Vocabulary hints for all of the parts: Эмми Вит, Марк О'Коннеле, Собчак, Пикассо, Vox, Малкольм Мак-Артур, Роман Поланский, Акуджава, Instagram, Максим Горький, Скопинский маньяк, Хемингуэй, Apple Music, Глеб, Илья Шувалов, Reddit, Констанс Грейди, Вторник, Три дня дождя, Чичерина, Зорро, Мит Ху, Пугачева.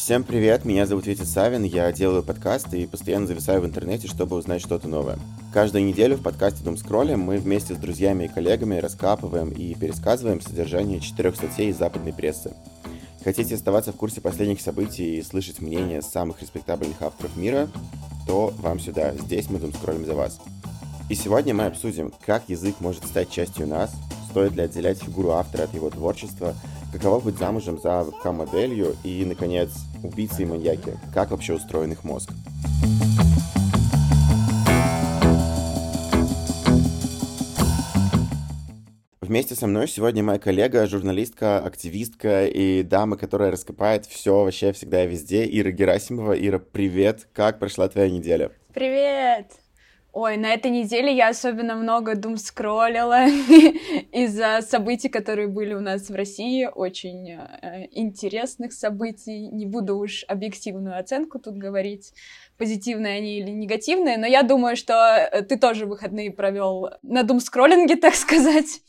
Всем привет, меня зовут Витя Савин, я делаю подкасты и постоянно зависаю в интернете, чтобы узнать что-то новое. Каждую неделю в подкасте «Думскролли» мы вместе с друзьями и коллегами раскапываем и пересказываем содержание 4 статей из западной прессы. Хотите оставаться в курсе последних событий и слышать мнения самых респектабельных авторов мира, то вам сюда, здесь мы думскроллим за вас. И сегодня мы обсудим, как язык может стать частью нас, стоит ли отделять фигуру автора от его творчества, каково быть замужем за вебкам-моделью и, наконец, убийцы и маньяки, как вообще устроен их мозг. Вместе со мной сегодня моя коллега, журналистка, активистка и дама, которая раскопает все вообще всегда и везде, Ира Герасимова. Ира, привет! Как прошла твоя неделя? Привет! Ой, на этой неделе я особенно много думскроллила из-за событий, которые были у нас в России, очень интересных событий. Не буду уж объективную оценку тут говорить, позитивные они или негативные, но я думаю, что ты тоже выходные провел на думскроллинге, так сказать,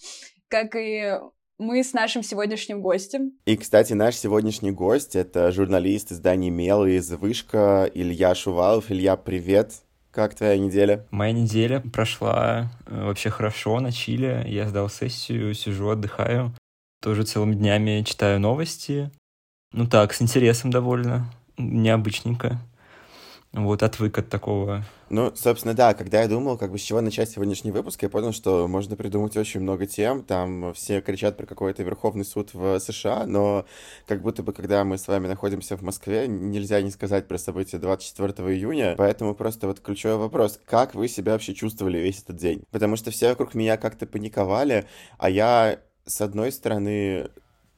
как и мы с нашим сегодняшним гостем. И, кстати, наш сегодняшний гость — это журналист издания «Мелы» из «Вышка» Илья Шувалов. Илья, привет! Как твоя неделя? Моя неделя прошла вообще хорошо на чиле. Я сдал сессию, сижу, отдыхаю. Тоже целыми днями читаю новости. Ну так, с интересом довольно. Необычненько. Вот, отвык от такого. Ну, собственно, да, когда я думал, как бы с чего начать сегодняшний выпуск, я понял, что можно придумать очень много тем, там все кричат про какой-то Верховный суд в США, но как будто бы, когда мы с вами находимся в Москве, нельзя не сказать про события 24 июня, поэтому просто вот ключевой вопрос, как вы себя вообще чувствовали весь этот день? Потому что все вокруг меня как-то паниковали, а я, с одной стороны,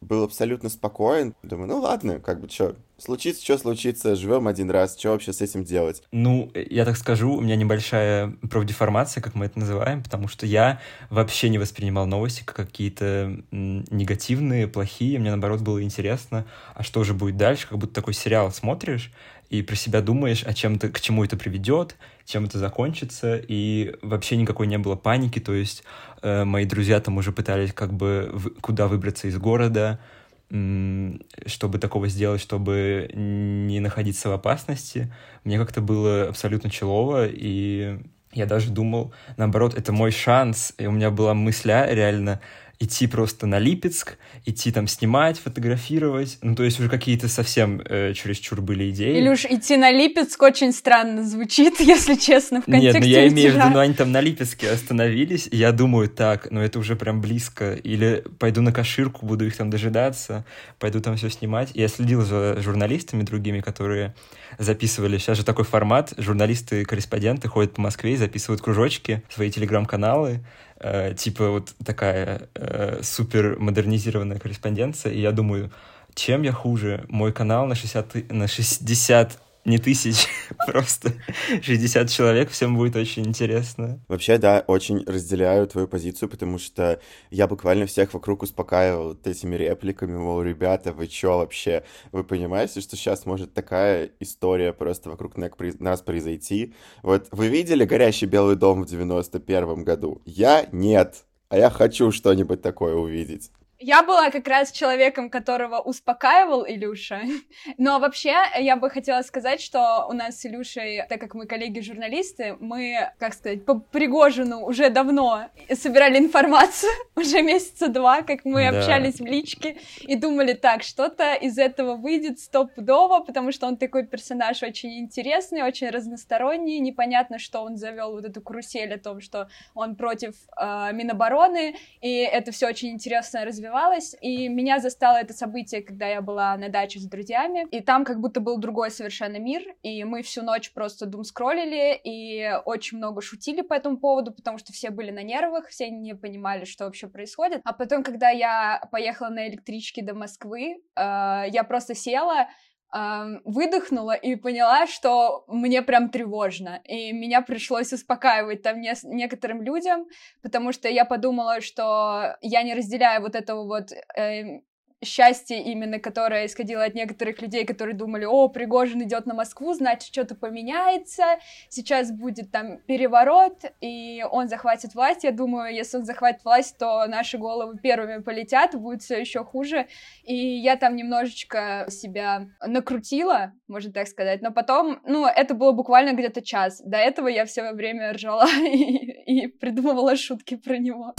был абсолютно спокоен. Думаю, ну ладно, как бы что случится, живем один раз, что вообще с этим делать? Ну, я так скажу, у меня небольшая профдеформация, как мы это называем, потому что я вообще не воспринимал новости как какие-то негативные, плохие. Мне, наоборот, было интересно, а что же будет дальше? Как будто такой сериал смотришь и про себя думаешь, а к чему это приведет, чем это закончится, и вообще никакой не было паники, то есть мои друзья там уже пытались как бы куда выбраться из города, чтобы такого сделать, чтобы не находиться в опасности. Мне как-то было абсолютно чилово, и я даже думал, наоборот, это мой шанс, и у меня была мысля реально идти просто на Липецк, идти там снимать, фотографировать. Ну, то есть уже какие-то совсем чересчур были идеи. Или уж идти на Липецк очень странно звучит, если честно, в контексте. Нет, ну я имею в виду, ну они там на Липецке остановились, и я думаю, так, ну это уже прям близко. Или пойду на Каширку, буду их там дожидаться, пойду там все снимать. Я следил за журналистами другими, которые записывали. Сейчас же такой формат, журналисты-корреспонденты ходят по Москве и записывают кружочки, свои телеграм-каналы. Типа вот такая супер модернизированная корреспонденция, и я думаю, чем я хуже? Мой канал на 60 не тысяч, просто 60 человек, всем будет очень интересно. Вообще, да, очень разделяю твою позицию, потому что я буквально всех вокруг успокаивал вот этими репликами, мол, ребята, вы чё вообще? Вы понимаете, что сейчас может такая история просто вокруг нас произойти? Вот вы видели «Горящий Белый дом» в 91-м году? Я нет, а я хочу что-нибудь такое увидеть. Я была как раз человеком, которого успокаивал Илюша, но вообще я бы хотела сказать, что у нас с Илюшей, так как мы коллеги-журналисты, мы, как сказать, по Пригожину уже давно собирали информацию, уже месяца два, как мы общались в личке, и думали, так, что-то из этого выйдет стопудово, потому что он такой персонаж очень интересный, очень разносторонний, непонятно, что он завел вот эту карусель о том, что он против Минобороны, и это все очень интересно развивалось. И меня застало это событие, когда я была на даче с друзьями, и там как будто был другой совершенно мир, и мы всю ночь просто думскроллили, и очень много шутили по этому поводу, потому что все были на нервах, все не понимали, что вообще происходит. А потом, когда я поехала на электричке до Москвы, я просто села, выдохнула и поняла, что мне прям тревожно, и меня пришлось успокаивать там некоторым людям, потому что я подумала, что я не разделяю вот этого вот счастье именно, которое исходило от некоторых людей, которые думали, о, Пригожин идет на Москву, значит, что-то поменяется, сейчас будет там переворот, и он захватит власть. Я думаю, если он захватит власть, то наши головы первыми полетят, будет все еще хуже. И я там немножечко себя накрутила, можно так сказать, но потом, ну, это было буквально где-то час. До этого я все время ржала и придумывала шутки про него.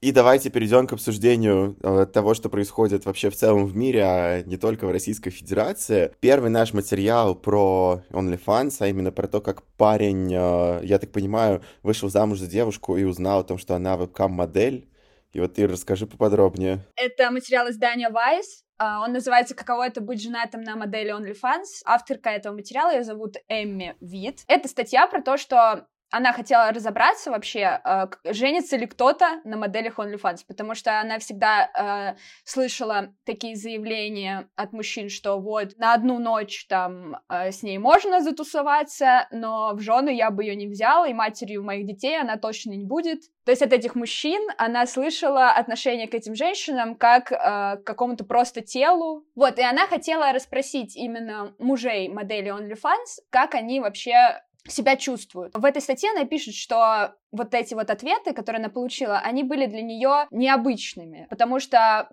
И давайте перейдем к обсуждению того, что происходит вообще в целом в мире, а не только в Российской Федерации. Первый наш материал про OnlyFans, а именно про то, как парень, я так понимаю, вышел замуж за девушку и узнал о том, что она вебкам-модель. И вот, Ира, расскажи поподробнее. Это материал издания Vice. Он называется «Каково это быть женатым на модели OnlyFans». Авторка этого материала, ее зовут Эмми Вит. Это статья про то, что... Она хотела разобраться вообще, женится ли кто-то на моделях OnlyFans, потому что она всегда слышала такие заявления от мужчин, что вот на одну ночь там с ней можно затусоваться, но в жены я бы ее не взяла, и матерью моих детей она точно не будет. То есть от этих мужчин она слышала отношение к этим женщинам как к какому-то просто телу. Вот, и она хотела расспросить именно мужей модели OnlyFans, как они вообще... себя чувствуют. В этой статье она пишет, что вот эти вот ответы, которые она получила, они были для нее необычными, потому что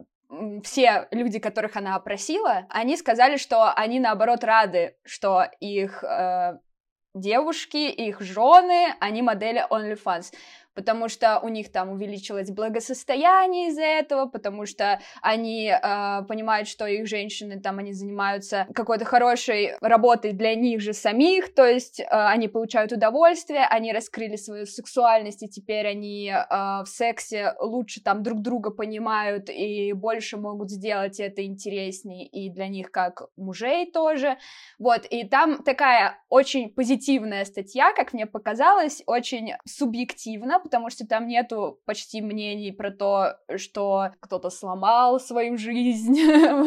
все люди, которых она опросила, они сказали, что они, наоборот, рады, что их девушки, их жены, они модели OnlyFans, потому что у них там увеличилось благосостояние из-за этого, потому что они понимают, что их женщины, там, они занимаются какой-то хорошей работой для них же самих, то есть они получают удовольствие, они раскрыли свою сексуальность, и теперь они в сексе лучше там друг друга понимают и больше могут сделать это интереснее и для них как мужей тоже, вот, и там такая очень позитивная статья, как мне показалось, очень субъективна, потому что там нету почти мнений про то, что кто-то сломал свою жизнь,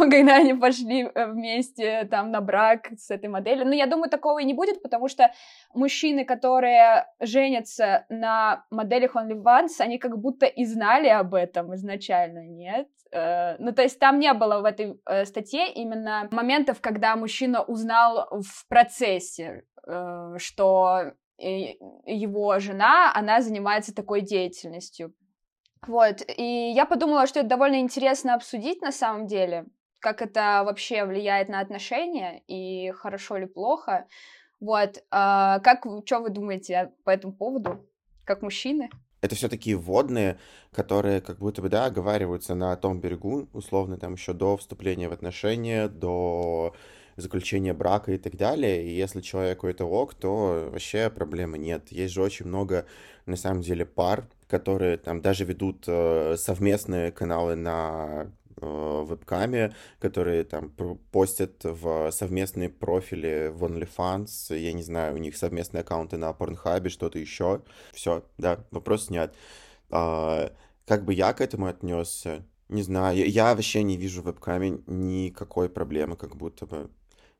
когда они пошли вместе там на брак с этой моделью. Но я думаю, такого и не будет, потому что мужчины, которые женятся на моделях OnlyFans, они как будто и знали об этом изначально, нет? Ну, то есть там не было в этой статье именно моментов, когда мужчина узнал в процессе, что... его жена, она занимается такой деятельностью. Вот, и я подумала, что это довольно интересно обсудить на самом деле, как это вообще влияет на отношения и хорошо ли плохо. Вот, как, что вы думаете по этому поводу, как мужчины? Это все такие вводные, которые как будто бы, да, оговариваются на том берегу, условно, там еще до вступления в отношения, до... заключение брака и так далее, и если человеку это ок, то вообще проблемы нет. Есть же очень много, на самом деле, пар, которые там даже ведут совместные каналы на вебкаме, которые там постят в совместные профили в OnlyFans, я не знаю, у них совместные аккаунты на Pornhub, что-то еще. Все, да, вопрос снят. Как бы я к этому отнесся? Не знаю, я вообще не вижу в вебкаме никакой проблемы, как будто бы.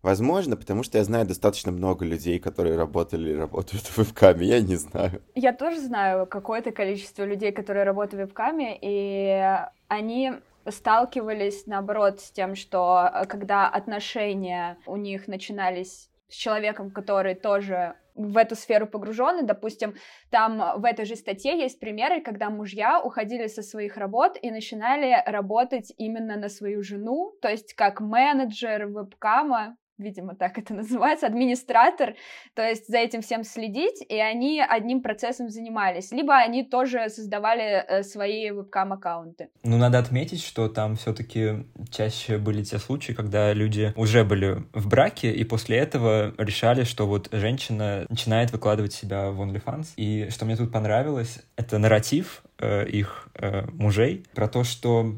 Возможно, потому что я знаю достаточно много людей, которые работали и работают в вебкаме, я не знаю. Я тоже знаю какое-то количество людей, которые работают в вебкаме, и они сталкивались, наоборот, с тем, что когда отношения у них начинались с человеком, который тоже в эту сферу погружены, допустим, там в этой же статье есть примеры, когда мужья уходили со своих работ и начинали работать именно на свою жену, то есть как менеджер вебкама, видимо, так это называется, администратор, то есть за этим всем следить, и они одним процессом занимались, либо они тоже создавали свои вебкам-аккаунты. Ну, надо отметить, что там все-таки чаще были те случаи, когда люди уже были в браке, и после этого решали, что вот женщина начинает выкладывать себя в OnlyFans, и что мне тут понравилось, это нарратив их мужей про то, что...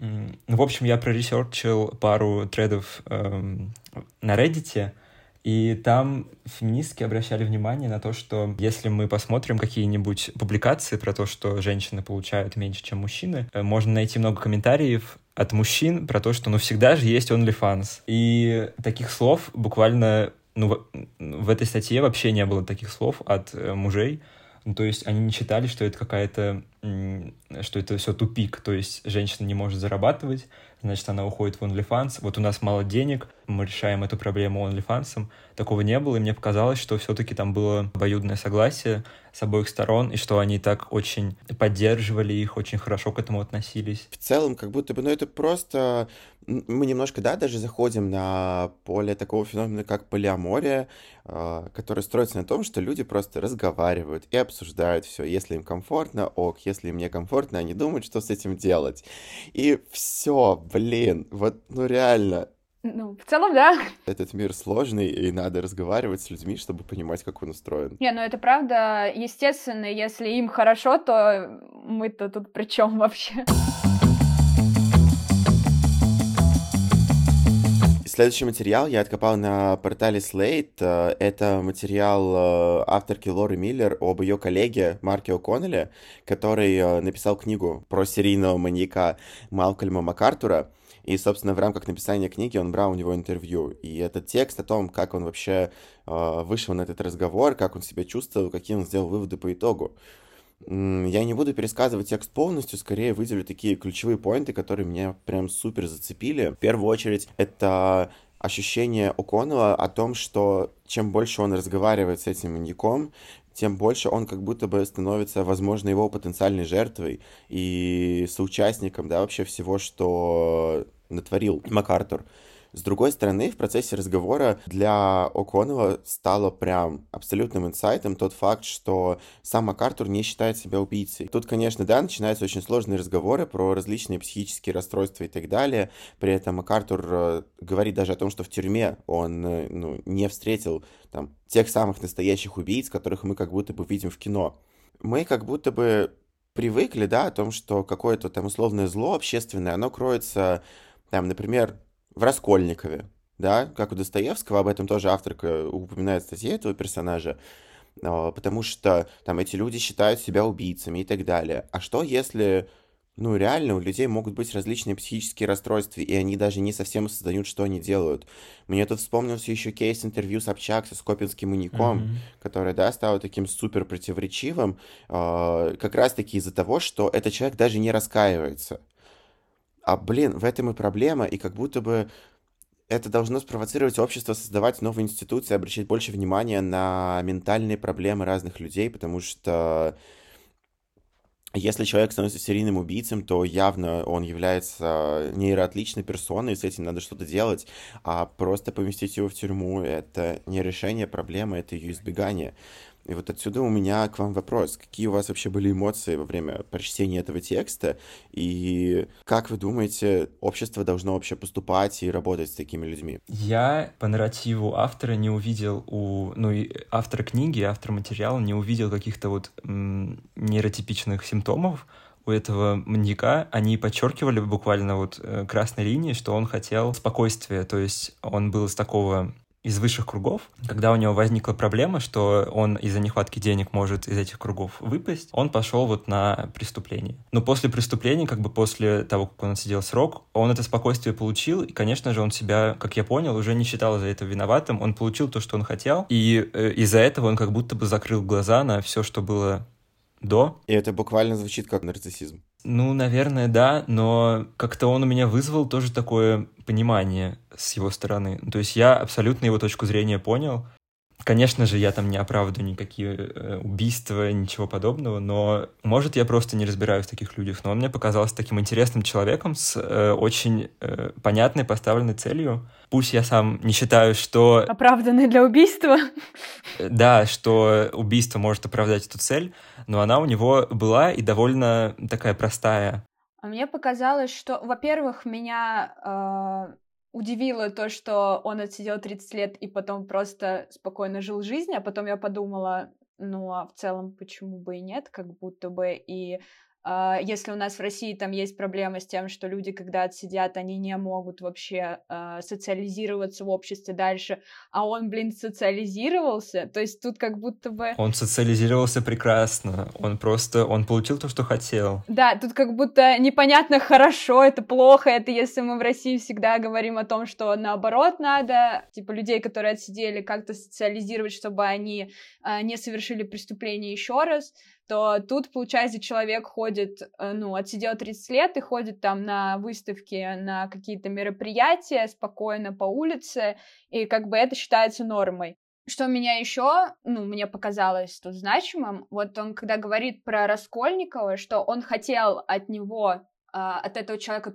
Ну, в общем, я проресерчил пару тредов на Reddit, и там феминистки обращали внимание на то, что если мы посмотрим какие-нибудь публикации про то, что женщины получают меньше, чем мужчины, можно найти много комментариев от мужчин про то, что ну всегда же есть OnlyFans. И таких слов буквально, ну, в этой статье вообще не было таких слов от мужей. Ну, то есть они не считали, что это какая-то что это все тупик, то есть женщина не может зарабатывать, значит, она уходит в OnlyFans, вот у нас мало денег, мы решаем эту проблему OnlyFans, такого не было, и мне показалось, что все-таки там было обоюдное согласие с обоих сторон, и что они так очень поддерживали их, очень хорошо к этому относились. В целом, как будто бы, ну это просто, мы немножко, да, даже заходим на поле такого феномена, как полиамория, который строится на том, что люди просто разговаривают и обсуждают все, если им комфортно, ок, если им некомфортно, они думают, что с этим делать. И все. Блин, вот, ну реально. Ну, в целом, да. Этот мир сложный, и надо разговаривать с людьми, чтобы понимать, как он устроен. Не, ну это правда, естественно, если им хорошо, то мы-то тут при чем вообще? Следующий материал я откопал на портале Slate. Это материал авторки Лоры Миллер об ее коллеге Марке О'Коннеле, который написал книгу про серийного маньяка Малкольма Мак-Артура. И, собственно, в рамках написания книги он брал у него интервью. И этот текст о том, как он вообще вышел на этот разговор, как он себя чувствовал, какие он сделал выводы по итогу. Я не буду пересказывать текст полностью, скорее выделю такие ключевые поинты, которые меня прям супер зацепили. В первую очередь, это ощущение О'Коннелла о том, что чем больше он разговаривает с этим маньяком, тем больше он как будто бы становится, возможно, его потенциальной жертвой и соучастником, да, вообще всего, что натворил Мак-Артур. С другой стороны, в процессе разговора для О'Коннелла стало прям абсолютным инсайтом тот факт, что сам Мак-Артур не считает себя убийцей. Тут, конечно, да, начинаются очень сложные разговоры про различные психические расстройства и так далее. При этом Мак-Артур говорит даже о том, что в тюрьме он не встретил там тех самых настоящих убийц, которых мы как будто бы видим в кино. Мы как будто бы привыкли, да, о том, что какое-то там условное зло общественное, оно кроется, там, например, в Раскольникове, да, как у Достоевского, об этом тоже авторка упоминает в статье этого персонажа, потому что там эти люди считают себя убийцами и так далее. А что если, ну, реально у людей могут быть различные психические расстройства, и они даже не совсем осознают, что они делают? Мне тут вспомнился еще кейс интервью Собчак со Скопинским маньяком, которое, да, стало таким супер противоречивым, как раз-таки из-за того, что этот человек даже не раскаивается. А, блин, в этом и проблема, и как будто бы это должно спровоцировать общество создавать новые институции, обращать больше внимания на ментальные проблемы разных людей, потому что если человек становится серийным убийцем, то явно он является нейроотличной персоной, и с этим надо что-то делать, а просто поместить его в тюрьму — это не решение проблемы, это ее избегание. И вот отсюда у меня к вам вопрос. Какие у вас вообще были эмоции во время прочтения этого текста? И как вы думаете, общество должно вообще поступать и работать с такими людьми? Я по нарративу автора не увидел автора книги, автора материала не увидел каких-то вот нейротипичных симптомов у этого маньяка. Они подчеркивали буквально вот красной линией, что он хотел спокойствия. То есть он был из такого... из высших кругов, когда у него возникла проблема, что он из-за нехватки денег может из этих кругов выпасть, он пошел вот на преступление. Но после преступления, как бы после того, как он отсидел срок, он это спокойствие получил, и, конечно же, он себя, как я понял, уже не считал за это виноватым, он получил то, что он хотел, и из-за этого он как будто бы закрыл глаза на все, что было до. И это буквально звучит как нарциссизм. Ну, наверное, да, но как-то он у меня вызвал тоже такое понимание с его стороны. То есть я абсолютно его точку зрения понял. Конечно же, я там не оправдываю никакие убийства, ничего подобного, но, может, я просто не разбираюсь в таких людях, но он мне показался таким интересным человеком с очень понятной поставленной целью. Пусть я сам не считаю, что... Оправданный для убийства? Да, что убийство может оправдать эту цель, но она у него была и довольно такая простая. А мне показалось, что, во-первых, меня... удивило то, что он отсидел 30 лет и потом просто спокойно жил жизнь, а потом я подумала, ну, а в целом почему бы и нет, как будто бы, и если у нас в России там есть проблема с тем, что люди, когда отсидят, они не могут вообще социализироваться в обществе дальше, а он, блин, социализировался, то есть тут как будто бы... Он социализировался прекрасно, он получил то, что хотел. Да, тут как будто непонятно, хорошо, это плохо, это если мы в России всегда говорим о том, что наоборот надо, типа, людей, которые отсидели, как-то социализировать, чтобы они не совершили преступление еще раз, то тут, получается, человек ходит, ну, отсидел 30 лет и ходит там на выставки, на какие-то мероприятия спокойно по улице, и как бы это считается нормой. Что меня еще, ну, мне показалось тут значимым, вот он, когда говорит про Раскольникова, что он хотел от него, от этого человека,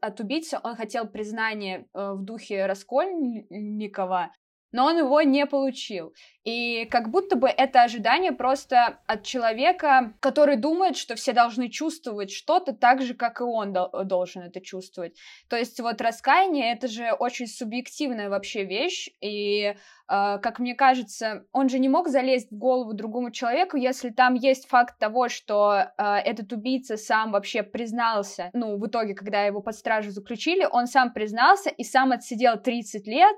от убийцы, он хотел признания в духе Раскольникова, но он его не получил. И как будто бы это ожидание просто от человека, который думает, что все должны чувствовать что-то так же, как и он должен это чувствовать. То есть вот раскаяние — это же очень субъективная вообще вещь, и, как мне кажется, он же не мог залезть в голову другому человеку, если там есть факт того, что этот убийца сам вообще признался, ну, в итоге, когда его под стражу заключили, он сам признался и сам отсидел 30 лет,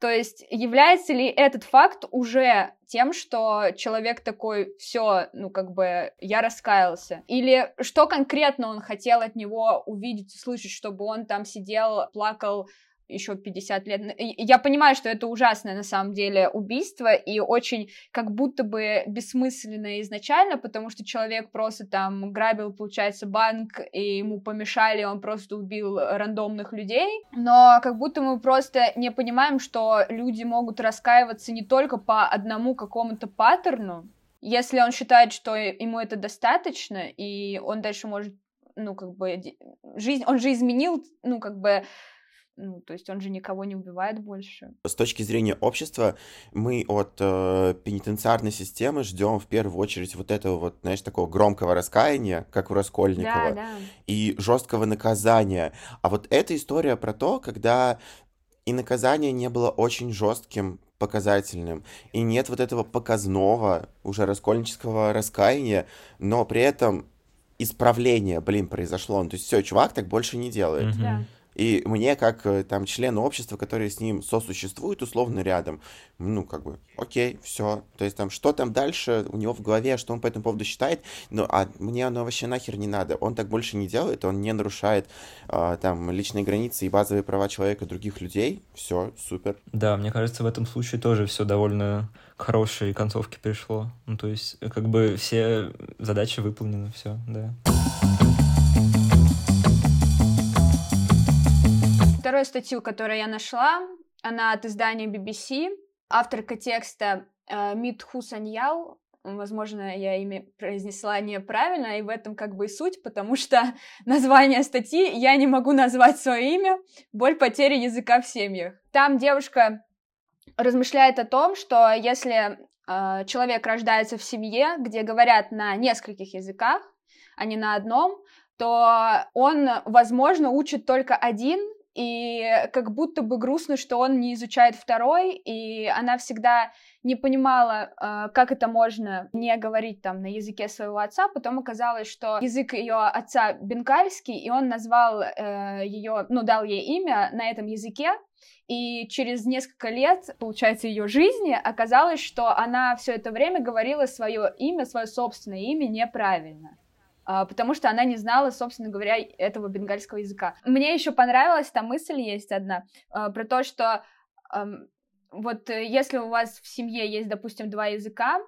То есть является ли этот факт уже тем, что человек такой, все, ну как бы я раскаялся? Или что конкретно он хотел от него увидеть, услышать, чтобы он там сидел, плакал еще 50 лет? Я понимаю, что это ужасное на самом деле убийство и очень как будто бы бессмысленное изначально, потому что человек просто там грабил, получается, банк, и ему помешали, он просто убил рандомных людей, но как будто мы просто не понимаем, что люди могут раскаиваться не только по одному какому-то паттерну, если он считает, что ему это достаточно, и он дальше может, ну как бы, жизнь, он же изменил, ну как бы, ну, то есть он же никого не убивает больше. С точки зрения общества мы от пенитенциарной системы ждем в первую очередь вот этого вот, знаешь, такого громкого раскаяния, как у Раскольникова, да. И жесткого наказания. А вот эта история про то, когда и наказание не было очень жестким, показательным, и нет вот этого показного уже раскольнического раскаяния, но при этом исправление, блин, произошло. Ну, то есть все, чувак так больше не делает. Mm-hmm. Да. И мне, как там члену общества, которые с ним сосуществуют условно рядом, ну, как бы, окей, все. То есть там, что там дальше у него в голове, что он по этому поводу считает, ну, а мне оно вообще нахер не надо. Он так больше не делает, он не нарушает там личные границы и базовые права человека, других людей. Все, супер. Да, мне кажется, в этом случае тоже все довольно к хорошей концовке пришло. Ну, то есть, как бы, все задачи выполнены, все, да. Вторую статью, которую я нашла, она от издания BBC. Авторка текста Мит Ху, возможно, я имя произнесла неправильно, и в этом как бы и суть, потому что название статьи я не могу назвать свое имя. Боль потери языка в семьях. Там девушка размышляет о том, что если человек рождается в семье, где говорят на нескольких языках, а не на одном, то он, возможно, учит только один. И как будто бы грустно, что он не изучает второй, и она всегда не понимала, как это можно не говорить там на языке своего отца, потом оказалось, что язык ее отца бенгальский, и он назвал ее, ну, дал ей имя на этом языке, и через несколько лет, получается, ее жизни оказалось, что она все это время говорила свое имя, свое собственное имя неправильно. Потому что она не знала, собственно говоря, этого бенгальского языка. Мне еще понравилась, там мысль есть одна, про то, что вот если у вас в семье есть, допустим, два языка,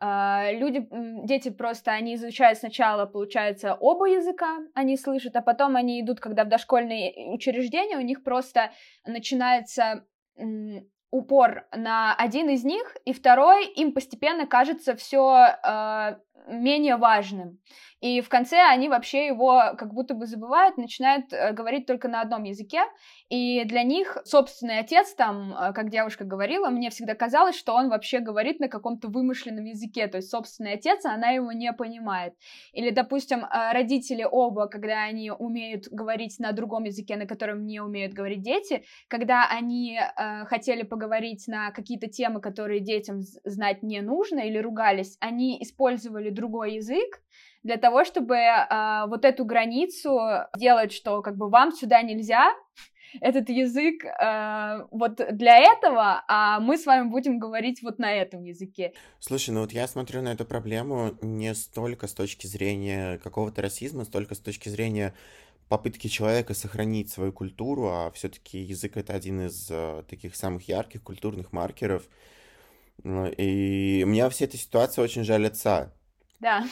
дети просто, они изучают сначала, получается, оба языка, они слышат, а потом они идут, когда в дошкольные учреждения, у них просто начинается упор на один из них, и второй им постепенно кажется все менее важным. И в конце они вообще его как будто бы забывают, начинают говорить только на одном языке. И для них собственный отец, там, как девушка говорила, мне всегда казалось, что он вообще говорит на каком-то вымышленном языке. То есть собственный отец, она его не понимает. Или, допустим, родители оба, когда они умеют говорить на другом языке, на котором не умеют говорить дети, когда они хотели поговорить на какие-то темы, которые детям знать не нужно, или ругались, они использовали другой язык для того, чтобы вот эту границу делать, что как бы вам сюда нельзя, этот язык вот для этого, а мы с вами будем говорить вот на этом языке. Слушай, ну вот я смотрю на эту проблему не столько с точки зрения какого-то расизма, столько с точки зрения попытки человека сохранить свою культуру, а все-таки язык — это один из таких самых ярких культурных маркеров. И мне во всей этой ситуации очень жаль отца. Да.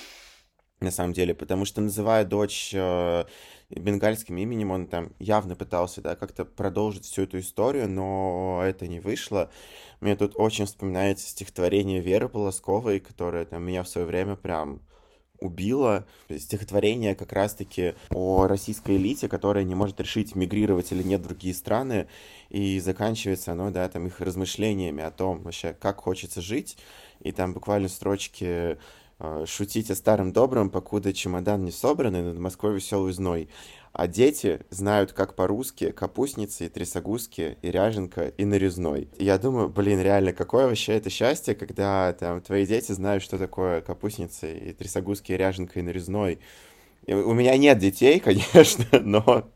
На самом деле, потому что, называя дочь бенгальским именем, он там явно пытался, да, как-то продолжить всю эту историю, но это не вышло. Мне тут очень вспоминается стихотворение Веры Полосковой, которое там меня в свое время прям убило. Стихотворение как раз-таки о российской элите, которая не может решить, мигрировать или нет в другие страны, и заканчивается оно, да, там их размышлениями о том вообще, как хочется жить, и там буквально строчки... Шутите старым добрым, покуда чемодан не собран, и над Москвой веселый зной. А дети знают, как по-русски, капустницы, и трясогузки, и ряженка, и нарезной. Я думаю, блин, реально, какое вообще это счастье, когда там твои дети знают, что такое капустницы, и трясогузки, и ряженка, и нарезной. И у меня нет детей, конечно, но...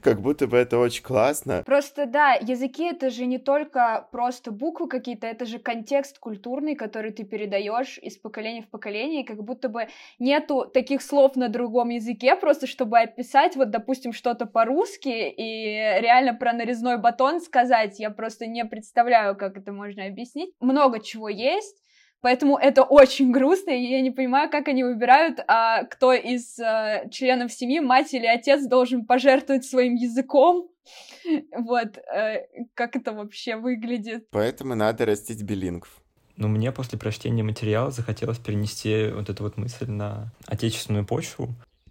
Как будто бы это очень классно. Просто да, языки — это же не только просто буквы какие-то, это же контекст культурный, который ты передаешь из поколения в поколение, и как будто бы нету таких слов на другом языке, просто чтобы описать, вот, допустим, что-то по-русски, и реально про нарезной батон сказать, я просто не представляю, как это можно объяснить. Много чего есть. Поэтому это очень грустно, и я не понимаю, как они выбирают, кто из членов семьи, мать или отец, должен пожертвовать своим языком. Вот, как это вообще выглядит. Поэтому надо растить билингв. Ну, мне после прочтения материала захотелось перенести вот эту вот мысль на отечественную почву.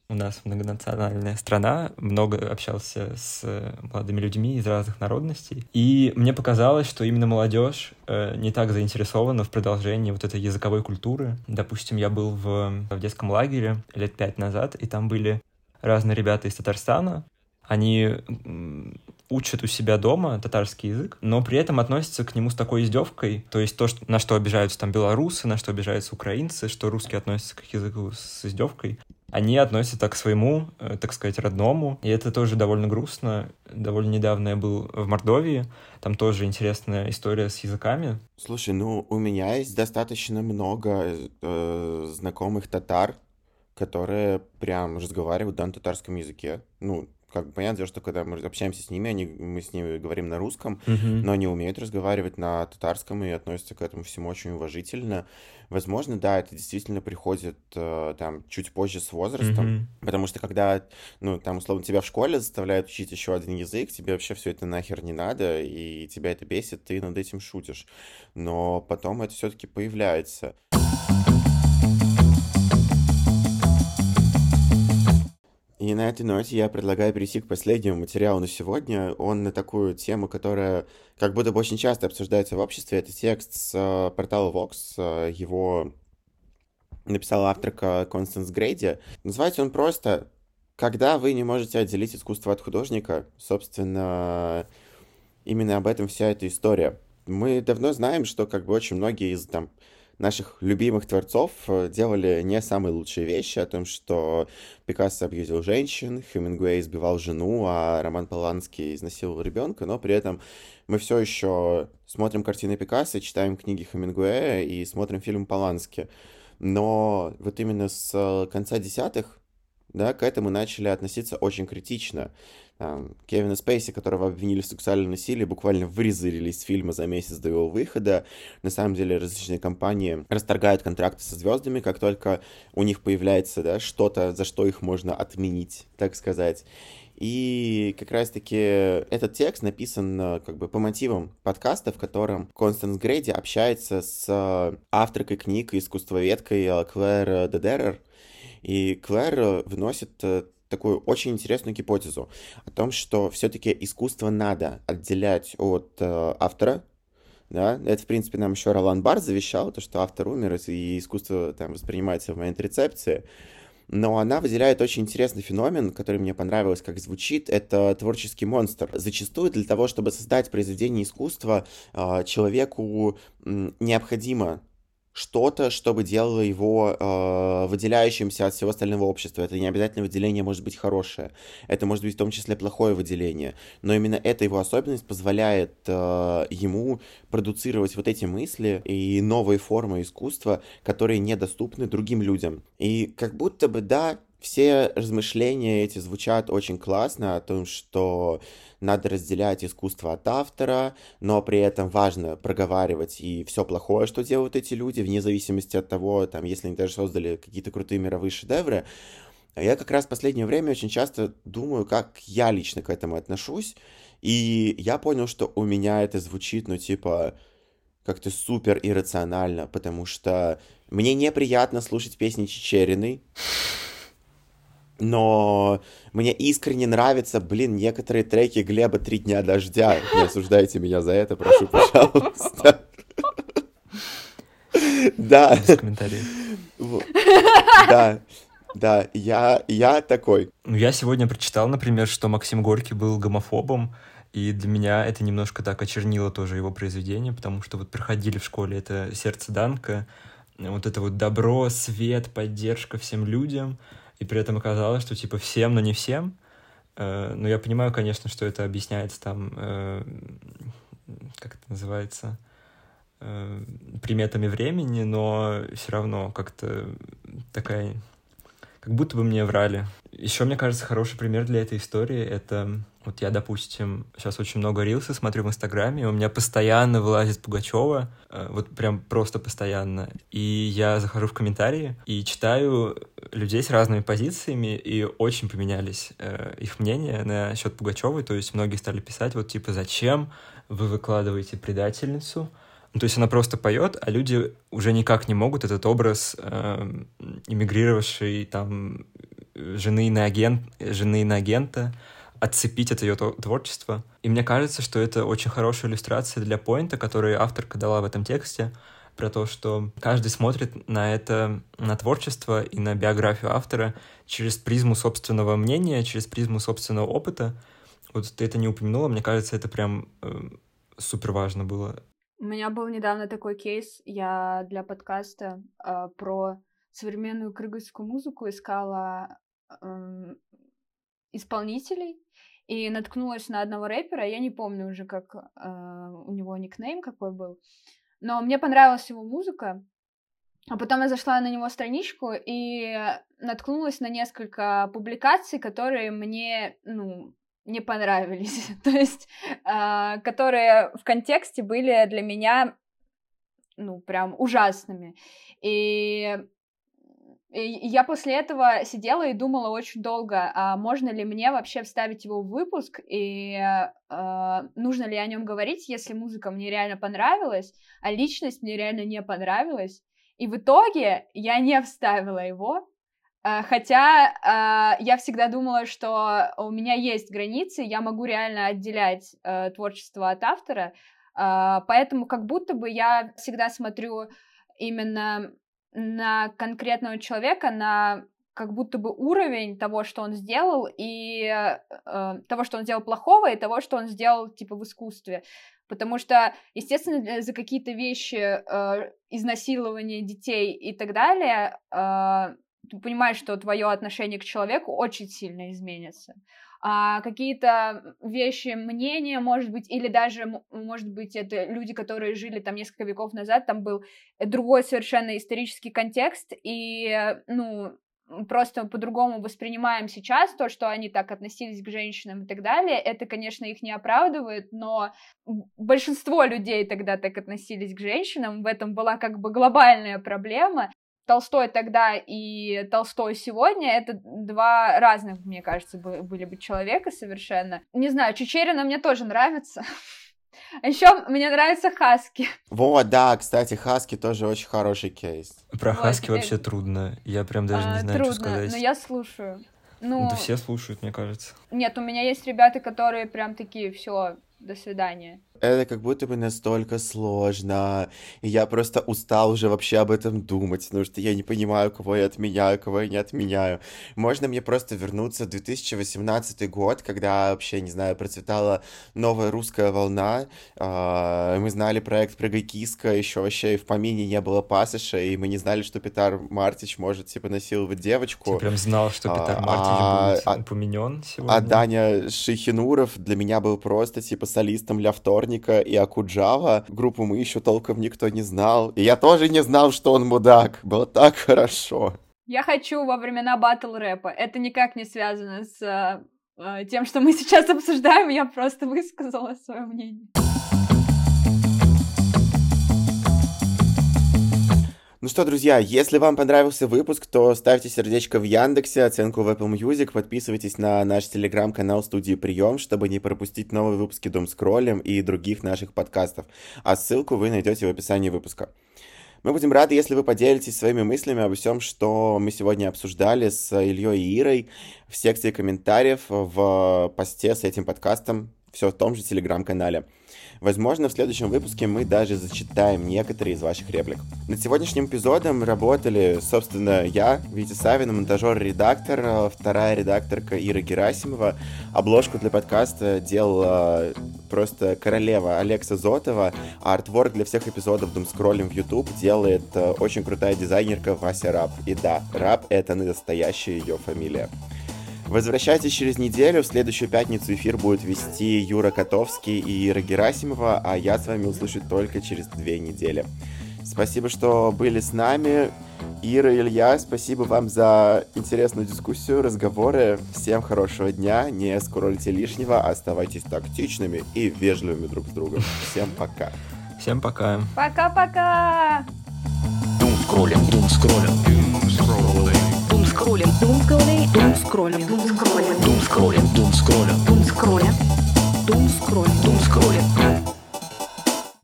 У нас многонациональная страна, много общался с молодыми людьми из разных народностей. И мне показалось, что именно молодежь не так заинтересована в продолжении вот этой языковой культуры. Допустим, я был в детском лагере 5 лет назад, и там были разные ребята из Татарстана. Они учат у себя дома татарский язык, но при этом относятся к нему с такой издевкой. То есть то, на что обижаются там белорусы, на что обижаются украинцы, что русские относятся к языку с издевкой. Они относятся к своему, так сказать, родному. И это тоже довольно грустно. Довольно недавно я был в Мордовии. Там тоже интересная история с языками. Слушай, ну у меня есть достаточно много знакомых татар, которые прям разговаривают на татарском языке. Ну, как бы понятно, что когда мы общаемся с ними, мы с ними говорим на русском, но они умеют разговаривать на татарском и относятся к этому всему очень уважительно. Возможно, да, это действительно приходит там чуть позже с возрастом, потому что когда, ну, там, условно, тебя в школе заставляют учить еще один язык, тебе вообще все это нахер не надо, и тебя это бесит, ты над этим шутишь. Но потом это все-таки появляется. И на этой ноте я предлагаю перейти к последнему материалу на сегодня. Он на такую тему, которая как будто бы очень часто обсуждается в обществе. Это текст с портала Vox. Его написала авторка Констанс Грейди. Называется он просто «Когда вы не можете отделить искусство от художника». Собственно, именно об этом вся эта история. Мы давно знаем, что как бы очень многие из там... наших любимых творцов делали не самые лучшие вещи, о том, что Пикассо объездил женщин, Хемингуэй избивал жену, а Роман Поланский изнасиловал ребенка, но при этом мы все еще смотрим картины Пикассо, читаем книги Хемингуэя и смотрим фильм Полански. Но вот именно с конца 10-х, да, к этому начали относиться очень критично. Кевина Спейси, которого обвинили в сексуальном насилии, буквально вырезали из фильма за месяц до его выхода. На самом деле различные компании расторгают контракты со звездами, как только у них появляется, да, что-то, за что их можно отменить, так сказать. И как раз-таки этот текст написан как бы по мотивам подкаста, в котором Констанс Грейди общается с авторкой книг и искусствоведкой Клэр Дедерер. И Клэр вносит такую очень интересную гипотезу о том, что все-таки искусство надо отделять от автора. Да? Это, в принципе, нам еще Ролан Бар завещал, то, что автор умер, и искусство там воспринимается в момент рецепции. Но она выделяет очень интересный феномен, который мне понравилось, как звучит, это творческий монстр. Зачастую для того, чтобы создать произведение искусства, человеку необходимо что-то, чтобы делало его выделяющимся от всего остального общества. Это не обязательно выделение может быть хорошее. Это может быть в том числе плохое выделение. Но именно эта его особенность позволяет ему продуцировать вот эти мысли и новые формы искусства, которые недоступны другим людям. И как будто бы, да, Все размышления эти звучат очень классно, о том, что надо разделять искусство от автора, но при этом важно проговаривать и все плохое, что делают эти люди, вне зависимости от того, там, если они даже создали какие-то крутые мировые шедевры. Я как раз в последнее время очень часто думаю, как я лично к этому отношусь, и я понял, что у меня это звучит, ну, типа, как-то супер иррационально, потому что мне неприятно слушать песни Чичериной, но мне искренне нравятся, блин, некоторые треки Глеба «Три дня дождя». Не осуждайте меня за это, прошу, пожалуйста. Да. Без комментариев. Да, я такой. Я сегодня прочитал, например, что Максим Горький был гомофобом, и для меня это немножко так очернило тоже его произведение, потому что вот проходили в школе это «Сердце Данка», вот это вот добро, свет, поддержка всем людям. И при этом оказалось, что типа всем, но не всем. Но я понимаю, конечно, что это объясняется там, как это называется, приметами времени, но все равно как-то такая... Как будто бы мне врали. Еще, мне кажется, хороший пример для этой истории — это... Вот я, допустим, сейчас очень много рилсов смотрю в Инстаграме, и у меня постоянно вылазит Пугачева, вот прям просто постоянно. И я захожу в комментарии и читаю людей с разными позициями, и очень поменялись их мнения насчет Пугачевой. То есть многие стали писать, вот типа, зачем вы выкладываете предательницу? Ну, то есть она просто поет, а люди уже никак не могут этот образ эмигрировавшей там жены иноагента отцепить от ее творчества. И мне кажется, что это очень хорошая иллюстрация для поинта, который авторка дала в этом тексте, про то, что каждый смотрит на это, на творчество и на биографию автора через призму собственного мнения, через призму собственного опыта. Вот ты это не упомянула, мне кажется, это прям супер важно было. У меня был недавно такой кейс, я для подкаста про современную кыргызскую музыку искала исполнителей и наткнулась на одного рэпера, я не помню уже, как у него никнейм какой был, но мне понравилась его музыка, а потом я зашла на него страничку и наткнулась на несколько публикаций, которые мне, ну, не понравились, то есть, которые в контексте были для меня, ну, прям ужасными, и я после этого сидела и думала очень долго, а можно ли мне вообще вставить его в выпуск, и нужно ли о нем говорить, если музыка мне реально понравилась, а личность мне реально не понравилась, и в итоге я не вставила его. Хотя я всегда думала, что у меня есть границы, я могу реально отделять творчество от автора, поэтому как будто бы я всегда смотрю именно на конкретного человека, на как будто бы уровень того, что он сделал, и того, что он сделал плохого, и того, что он сделал типа в искусстве. Потому что, естественно, за какие-то вещи, изнасилование детей и так далее... Ты понимаешь, что твое отношение к человеку очень сильно изменится. А какие-то вещи, мнения, может быть, или даже, может быть, это люди, которые жили там несколько веков назад, там был другой совершенно исторический контекст, и, ну, просто по-другому воспринимаем сейчас то, что они так относились к женщинам и так далее. Это, конечно, их не оправдывает, но большинство людей тогда так относились к женщинам, в этом была как бы глобальная проблема. Толстой тогда и Толстой сегодня — это два разных, мне кажется, были бы человека совершенно. Не знаю, Чичерина мне тоже нравится. А еще мне нравятся Хаски. Вот, да, кстати, Хаски тоже очень хороший кейс. Про Хаски вообще трудно, я прям даже не знаю, что сказать. Трудно, но я слушаю. Да все слушают, мне кажется. Нет, у меня есть ребята, которые прям такие, все, до свидания. Это как будто бы настолько сложно, и я просто устал уже вообще об этом думать, потому что я не понимаю, кого я отменяю, кого я не отменяю. Можно мне просто вернуться в 2018 год, когда вообще, не знаю, процветала новая русская волна, мы знали проект «Прыгай, киска», еще вообще и в помине не было пасыша, и мы не знали, что Питар Мартич может, типа, насиловать девочку. Ты прям знал, что Питар Мартич будет упомянен сегодня? А Даня Шихинуров для меня был просто, типа, солистом «Ля Вторника» и Акуджава. Группу мы еще толком никто не знал. И я тоже не знал, что он мудак. Было так хорошо. Я хочу во времена батл-рэпа. Это никак не связано с тем, что мы сейчас обсуждаем. Я просто высказала свое мнение. Ну что, друзья, если вам понравился выпуск, то ставьте сердечко в Яндексе, оценку в Apple Music, подписывайтесь на наш телеграм-канал «Студии Прием», чтобы не пропустить новые выпуски «Думскролли» и других наших подкастов. А ссылку вы найдете в описании выпуска. Мы будем рады, если вы поделитесь своими мыслями обо всем, что мы сегодня обсуждали с Ильей и Ирой в секции комментариев в посте с этим подкастом, все в том же телеграм-канале. Возможно, в следующем выпуске мы даже зачитаем некоторые из ваших реплик. Над сегодняшним эпизодом работали, собственно, я, Витя Савин, монтажер-редактор, вторая редакторка Ира Герасимова. Обложку для подкаста делала просто королева Алекса Зотова, а артворк для всех эпизодов Думскролли в YouTube делает очень крутая дизайнерка Вася Раб. И да, Раб — это настоящая ее фамилия. Возвращайтесь через неделю. В следующую пятницу эфир будет вести Юра Котовский и Ира Герасимова, а я с вами услышу только через 2 недели. Спасибо, что были с нами. Ира, Илья, спасибо вам за интересную дискуссию, разговоры. Всем хорошего дня, не скроллите лишнего, оставайтесь тактичными и вежливыми друг с другом. Всем пока. Всем пока. Пока-пока. Думскроллим, думскроллим, думскроллим. Думскроллим, думскроллим, думскроллим, думскроллим, думскроллим, думскроллим, думскроллим, думскроллим, думскроллим, думскроллим.